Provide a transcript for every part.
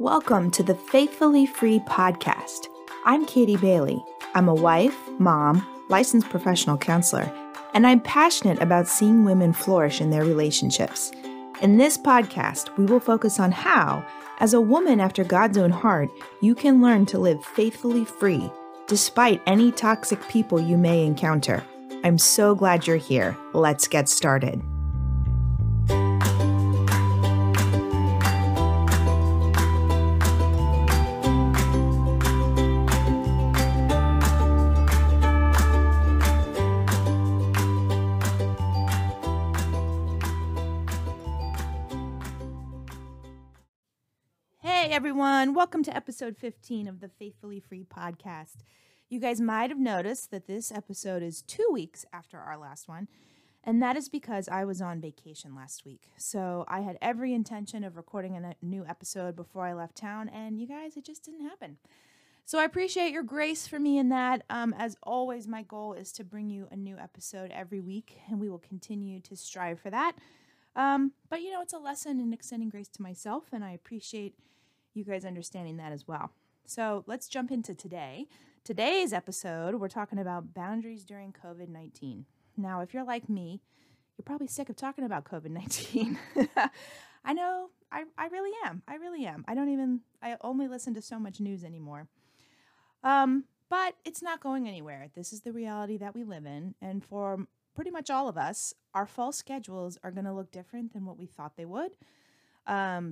Welcome to the Faithfully Free Podcast. I'm Katie Bailey. I'm a wife, mom, licensed professional counselor, and I'm passionate about seeing women flourish in their relationships. In this podcast, we will focus on how, as a woman after God's own heart, you can learn to live faithfully free, despite any toxic people you may encounter. I'm so glad you're here. Let's get started. Hey everyone, welcome to episode 15 of the Faithfully Free Podcast. You guys might have noticed that this episode is 2 weeks after our last one, and that is because I was on vacation last week. So I had every intention of recording a new episode before I left town, and you guys, it just didn't happen. So I appreciate your grace for me in that. As always, my goal is to bring you a new episode every week, and we will continue to strive for that. But you know, it's a lesson in extending grace to myself, and I appreciate you guys understanding that as well. So let's jump into today. Today's episode, we're talking about boundaries during COVID-19. Now, if you're like me, you're probably sick of talking about COVID-19. I know, I really am. I only listen to so much news anymore. But it's not going anywhere. This is the reality that we live in. And for pretty much all of us, our fall schedules are going to look different than what we thought they would.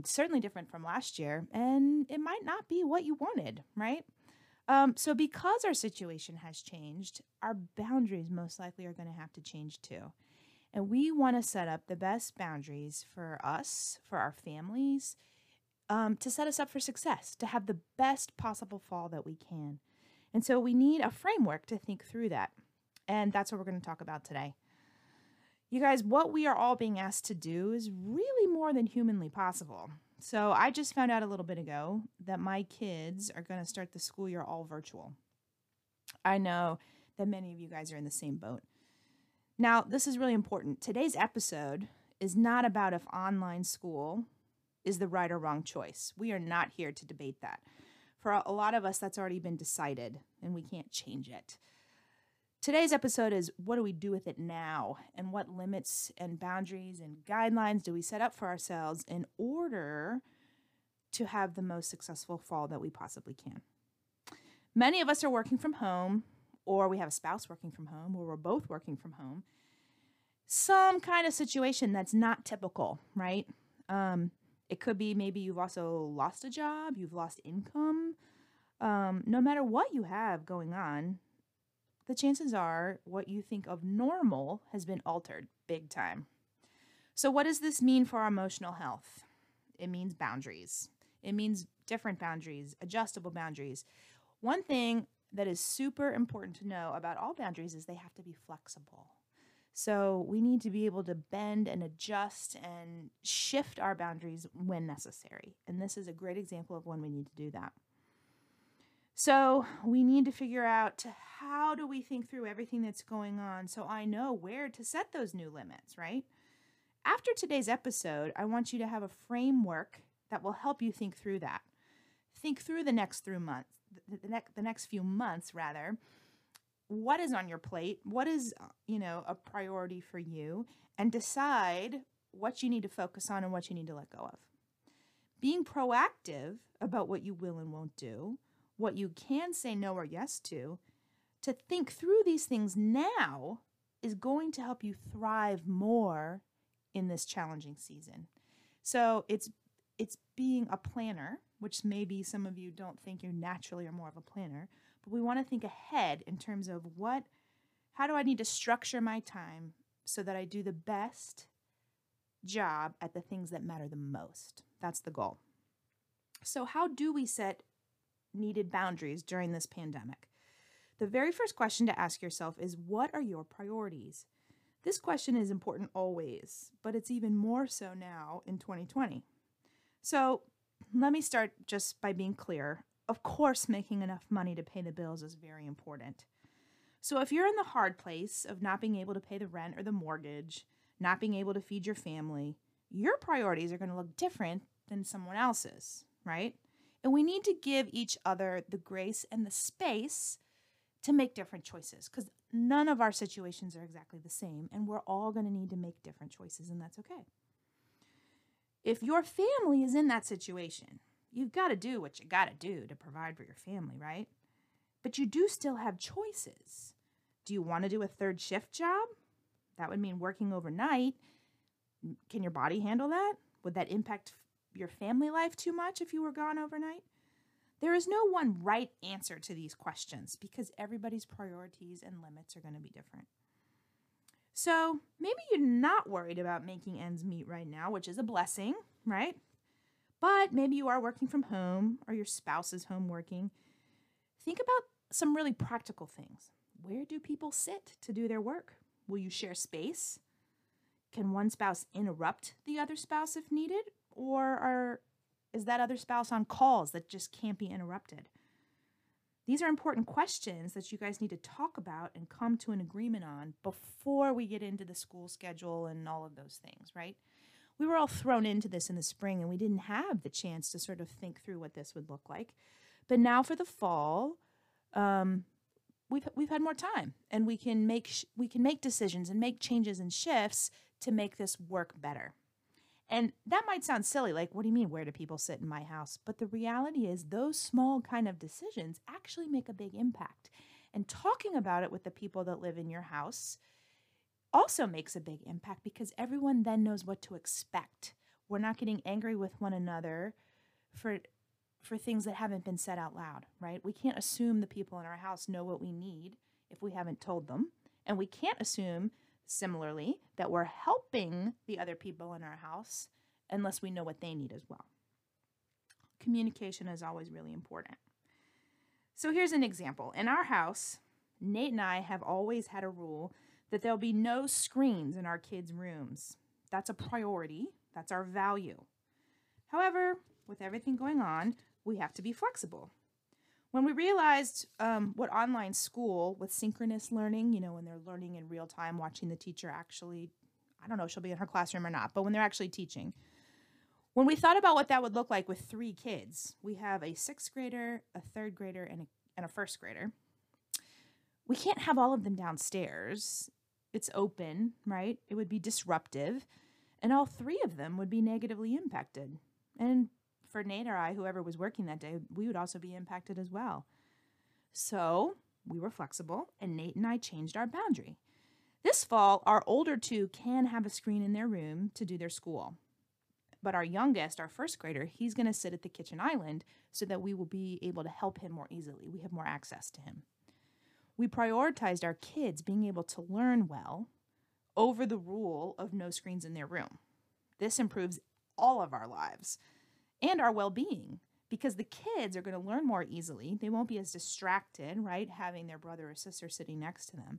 Certainly different from last year, and it might not be what you wanted, right? So because our situation has changed, our boundaries most likely are going to have to change too. And we want to set up the best boundaries for us, for our families, to set us up for success, to have the best possible fall that we can. And so we need a framework to think through that. And that's what we're going to talk about today. You guys, what we are all being asked to do is really more than humanly possible. So I just found out a little bit ago that my kids are going to start the school year all virtual. I know that many of you guys are in the same boat. Now, this is really important. Today's episode is not about if online school is the right or wrong choice. We are not here to debate that. For a lot of us, that's already been decided, and we can't change it. Today's episode is what do we do with it now, and what limits and boundaries and guidelines do we set up for ourselves in order to have the most successful fall that we possibly can. Many of us are working from home, or we have a spouse working from home, or we're both working from home. Some kind of situation that's not typical, right? It could be maybe you've also lost a job, you've lost income. No matter what you have going on, the chances are what you think of normal has been altered big time. So what does this mean for our emotional health? It means boundaries. It means different boundaries, adjustable boundaries. One thing that is super important to know about all boundaries is they have to be flexible. So we need to be able to bend and adjust and shift our boundaries when necessary. And this is a great example of when we need to do that. So we need to figure out how do we think through everything that's going on so I know where to set those new limits, right? After today's episode, I want you to have a framework that will help you think through that. Think through the next few months, rather. What is on your plate? What is, a priority for you? And decide what you need to focus on and what you need to let go of. Being proactive about what you will and won't do, what you can say no or yes to think through these things now is going to help you thrive more in this challenging season. So it's being a planner, which maybe some of you don't think you naturally are more of a planner, but we want to think ahead in terms of how do I need to structure my time so that I do the best job at the things that matter the most. That's the goal. So how do we set needed boundaries during this pandemic? The very first question to ask yourself is, what are your priorities? This question is important always, but it's even more so now in 2020. So let me start just by being clear. Of course, making enough money to pay the bills is very important. So if you're in the hard place of not being able to pay the rent or the mortgage, not being able to feed your family, your priorities are going to look different than someone else's, right? And we need to give each other the grace and the space to make different choices, because none of our situations are exactly the same, and we're all going to need to make different choices, and that's okay. If your family is in that situation, you've got to do what you got to do to provide for your family, right? But you do still have choices. Do you want to do a third shift job? That would mean working overnight. Can your body handle that? Would that impact your family life too much if you were gone overnight? There is no one right answer to these questions because everybody's priorities and limits are going to be different. So maybe you're not worried about making ends meet right now, which is a blessing, right? But maybe you are working from home or your spouse is home working. Think about some really practical things. Where do people sit to do their work? Will you share space? Can one spouse interrupt the other spouse if needed? Or is that other spouse on calls that just can't be interrupted? These are important questions that you guys need to talk about and come to an agreement on before we get into the school schedule and all of those things, right? We were all thrown into this in the spring, and we didn't have the chance to sort of think through what this would look like. But now for the fall, we've had more time, and we can make decisions and make changes and shifts to make this work better. And that might sound silly, like, what do you mean, where do people sit in my house? But the reality is those small kind of decisions actually make a big impact. And talking about it with the people that live in your house also makes a big impact because everyone then knows what to expect. We're not getting angry with one another for things that haven't been said out loud, right? We can't assume the people in our house know what we need if we haven't told them. And we can't assume, similarly, that we're helping the other people in our house unless we know what they need as well. Communication is always really important. So here's an example. In our house, Nate and I have always had a rule that there'll be no screens in our kids' rooms. That's a priority. That's our value. However, with everything going on, we have to be flexible. When we realized what online school with synchronous learning, you know, when they're learning in real time, watching the teacher actually, I don't know if she'll be in her classroom or not, but when they're actually teaching. When we thought about what that would look like with three kids, we have a 6th grader, a 3rd grader, and a 1st grader. We can't have all of them downstairs. It's open, right? It would be disruptive, and all three of them would be negatively impacted. And for Nate or I, whoever was working that day, we would also be impacted as well. So we were flexible, and Nate and I changed our boundary. This fall, our older two can have a screen in their room to do their school. But our youngest, our 1st grader, he's going to sit at the kitchen island so that we will be able to help him more easily. We have more access to him. We prioritized our kids being able to learn well over the rule of no screens in their room. This improves all of our lives and our well-being, because the kids are going to learn more easily. They won't be as distracted, right, having their brother or sister sitting next to them.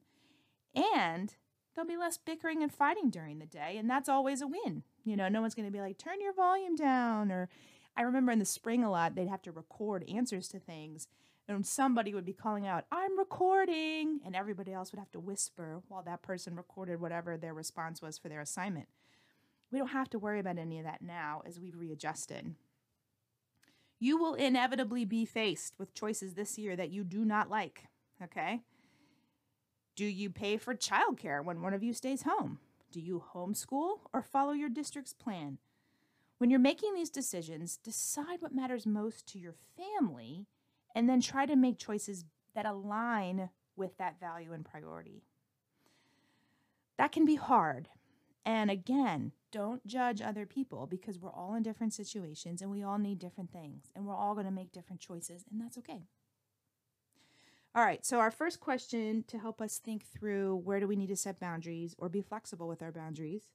And there'll be less bickering and fighting during the day, and that's always a win. You know, no one's going to be like, turn your volume down. Or I remember in the spring a lot, they'd have to record answers to things, and somebody would be calling out, I'm recording, and everybody else would have to whisper while that person recorded whatever their response was for their assignment. We don't have to worry about any of that now as we've readjusted. You will inevitably be faced with choices this year that you do not like, okay? Do you pay for childcare when one of you stays home? Do you homeschool or follow your district's plan? When you're making these decisions, decide what matters most to your family and then try to make choices that align with that value and priority. That can be hard. And again, don't judge other people because we're all in different situations and we all need different things and we're all going to make different choices, and that's okay. All right, so our first question to help us think through where do we need to set boundaries or be flexible with our boundaries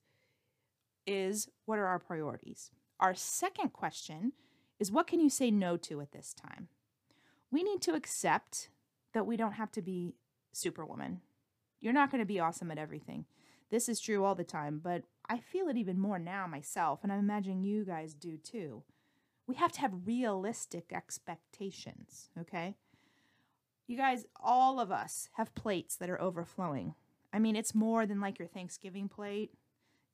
is, what are our priorities? Our second question is, what can you say no to at this time? We need to accept that we don't have to be Superwoman. You're not going to be awesome at everything. This is true all the time, but I feel it even more now myself, and I'm imagining you guys do too. We have to have realistic expectations, okay? You guys, all of us have plates that are overflowing. I mean, it's more than like your Thanksgiving plate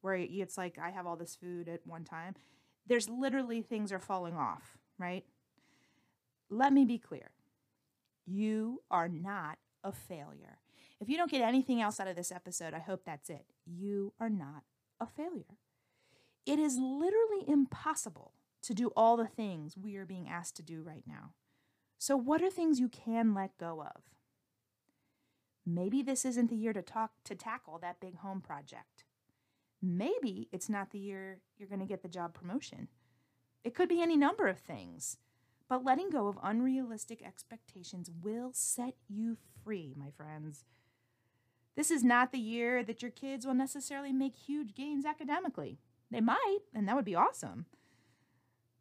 where it's like, I have all this food at one time. There's literally things are falling off, right? let me be clear. You are not a failure. If you don't get anything else out of this episode, I hope that's it. You are not a failure. It is literally impossible to do all the things we are being asked to do right now. So what are things you can let go of? Maybe this isn't the year to tackle that big home project. Maybe it's not the year you're going to get the job promotion. It could be any number of things. But letting go of unrealistic expectations will set you free, my friends. This is not the year that your kids will necessarily make huge gains academically. They might, and that would be awesome.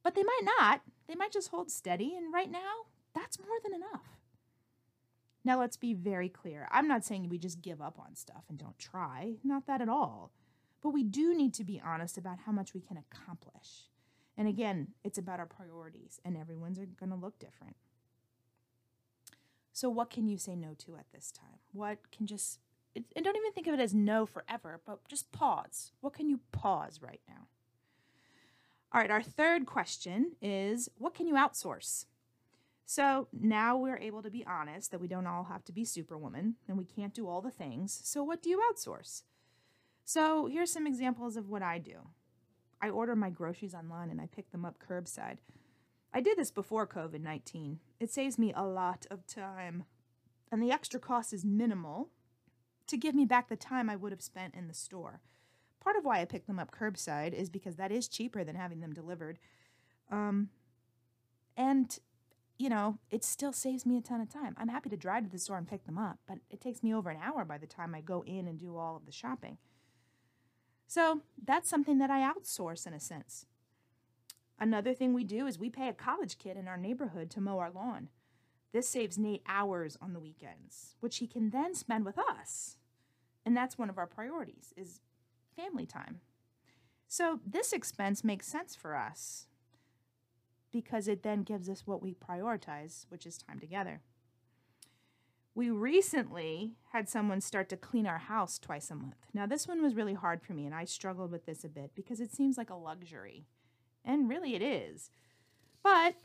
But they might not. They might just hold steady, and right now, that's more than enough. Now, let's be very clear. I'm not saying we just give up on stuff and don't try. Not that at all. But we do need to be honest about how much we can accomplish. And again, it's about our priorities, and everyone's are going to look different. So what can you say no to at this time? What can just, and don't even think of it as no forever, but just pause. What can you pause right now? All right, our third question is, what can you outsource? So now we're able to be honest that we don't all have to be Superwoman, and we can't do all the things. So what do you outsource? So here's some examples of what I do. I order my groceries online and I pick them up curbside. I did this before COVID-19. It saves me a lot of time, and the extra cost is minimal to give me back the time I would have spent in the store. Part of why I pick them up curbside is because that is cheaper than having them delivered. And, you know, it still saves me a ton of time. I'm happy to drive to the store and pick them up, but it takes me over an hour by the time I go in and do all of the shopping. So that's something that I outsource in a sense. Another thing we do is we pay a college kid in our neighborhood to mow our lawn. This saves Nate hours on the weekends, which he can then spend with us. And that's one of our priorities, is family time. So this expense makes sense for us because it then gives us what we prioritize, which is time together. We recently had someone start to clean our house twice a month. Now, this one was really hard for me, and I struggled with this a bit because it seems like a luxury, and really it is. But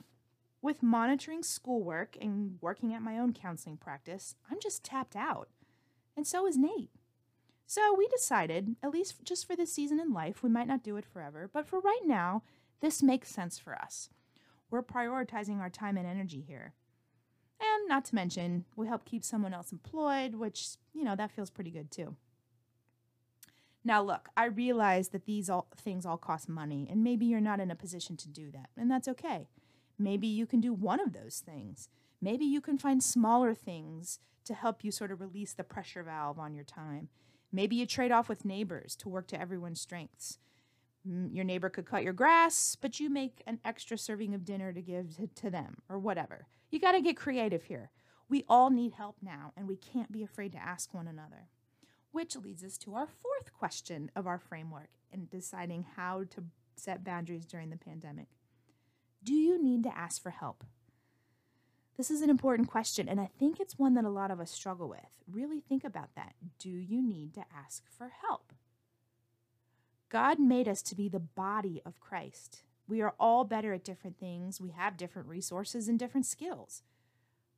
with monitoring schoolwork and working at my own counseling practice, I'm just tapped out, and so is Nate. So we decided, at least just for this season in life, we might not do it forever, but for right now, this makes sense for us. We're prioritizing our time and energy here. And not to mention, we help keep someone else employed, which, you know, that feels pretty good too. Now, look, I realize that these things all cost money, and maybe you're not in a position to do that, and that's okay. Maybe you can do one of those things. Maybe you can find smaller things to help you sort of release the pressure valve on your time. Maybe you trade off with neighbors to work to everyone's strengths. Your neighbor could cut your grass, but you make an extra serving of dinner to give to them or whatever. You got to get creative here. We all need help now, and we can't be afraid to ask one another, which leads us to our fourth question of our framework in deciding how to set boundaries during the pandemic. Do you need to ask for help? This is an important question, and I think it's one that a lot of us struggle with. Really think about that. Do you need to ask for help? God made us to be the body of Christ. We are all better at different things. We have different resources and different skills.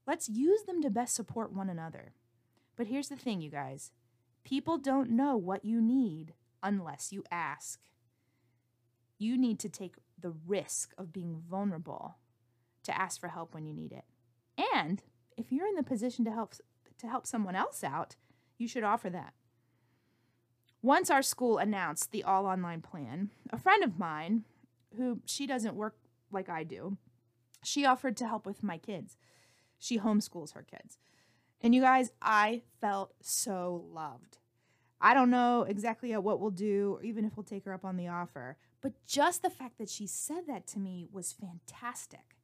Let's use them to best support one another. But here's the thing, you guys. People don't know what you need unless you ask. You need to take the risk of being vulnerable to ask for help when you need it. And if you're in the position to help someone else out, you should offer that. Once our school announced the all-online plan, a friend of mine, who she doesn't work like I do, she offered to help with my kids. She homeschools her kids. And you guys, I felt so loved. I don't know exactly what we'll do or even if we'll take her up on the offer, but just the fact that she said that to me was fantastic.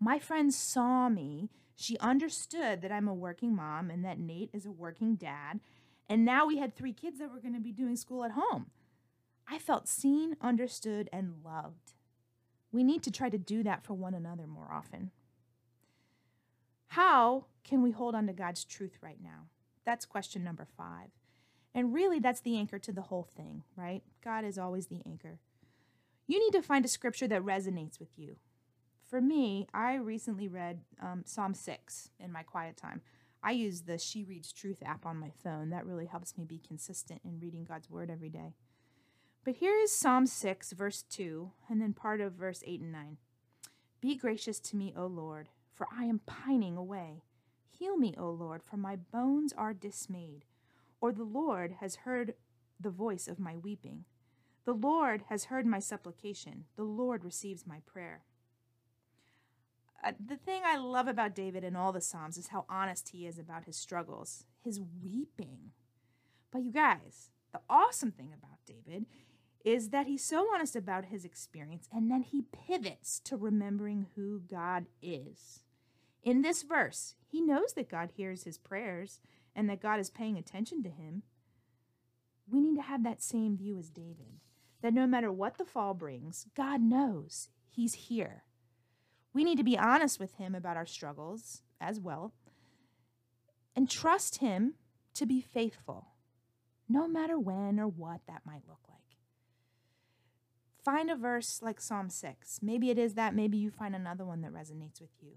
My friend saw me. She understood that I'm a working mom and that Nate is a working dad. And now we had three kids that were going to be doing school at home. I felt seen, understood, and loved. We need to try to do that for one another more often. How can we hold on to God's truth right now? That's question number 5. And really, that's the anchor to the whole thing, right? God is always the anchor. You need to find a scripture that resonates with you. for me, I recently read Psalm 6 in my quiet time. I use the She Reads Truth app on my phone. That really helps me be consistent in reading God's Word every day. But here is Psalm 6, verse 2, and then part of verse 8 and 9. Be gracious to me, O Lord, for I am pining away. Heal me, O Lord, for my bones are dismayed. Or the Lord has heard the voice of my weeping. The Lord has heard my supplication. The Lord receives my prayer. The thing I love about David in all the Psalms is how honest he is about his struggles, his weeping. But you guys, the awesome thing about David is that he's so honest about his experience, and then he pivots to remembering who God is. In this verse, he knows that God hears his prayers and that God is paying attention to him. We need to have that same view as David, that no matter what the fall brings, God knows he's here. We need to be honest with him about our struggles as well and trust him to be faithful, no matter when or what that might look like. Find a verse like Psalm 6. Maybe it is that. Maybe you find another one that resonates with you.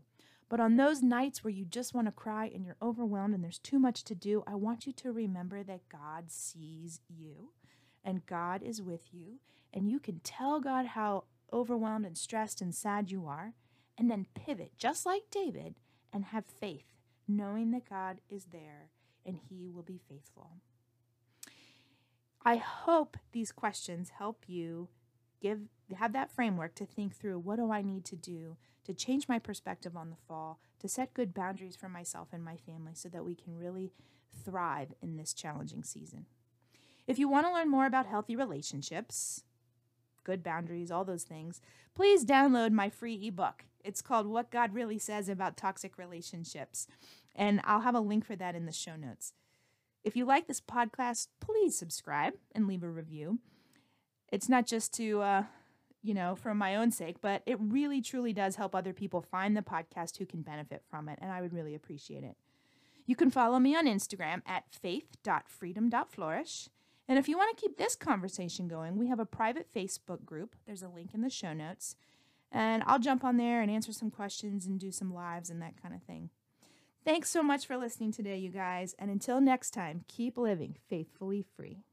But on those nights where you just want to cry and you're overwhelmed and there's too much to do, I want you to remember that God sees you and God is with you. And you can tell God how overwhelmed and stressed and sad you are, and then pivot just like David and have faith, knowing that God is there and he will be faithful. I hope these questions help you have that framework to think through, what do I need to do to change my perspective on the fall, to set good boundaries for myself and my family so that we can really thrive in this challenging season. If you want to learn more about healthy relationships, good boundaries, all those things, please download my free ebook. It's called What God Really Says About Toxic Relationships, and I'll have a link for that in the show notes. If you like this podcast, please subscribe and leave a review. It's not just to, for my own sake, but it really, truly does help other people find the podcast who can benefit from it, and I would really appreciate it. You can follow me on Instagram at faith.freedom.flourish. And if you want to keep this conversation going, we have a private Facebook group. There's a link in the show notes. And I'll jump on there and answer some questions and do some lives and that kind of thing. Thanks so much for listening today, you guys. And until next time, keep living faithfully free.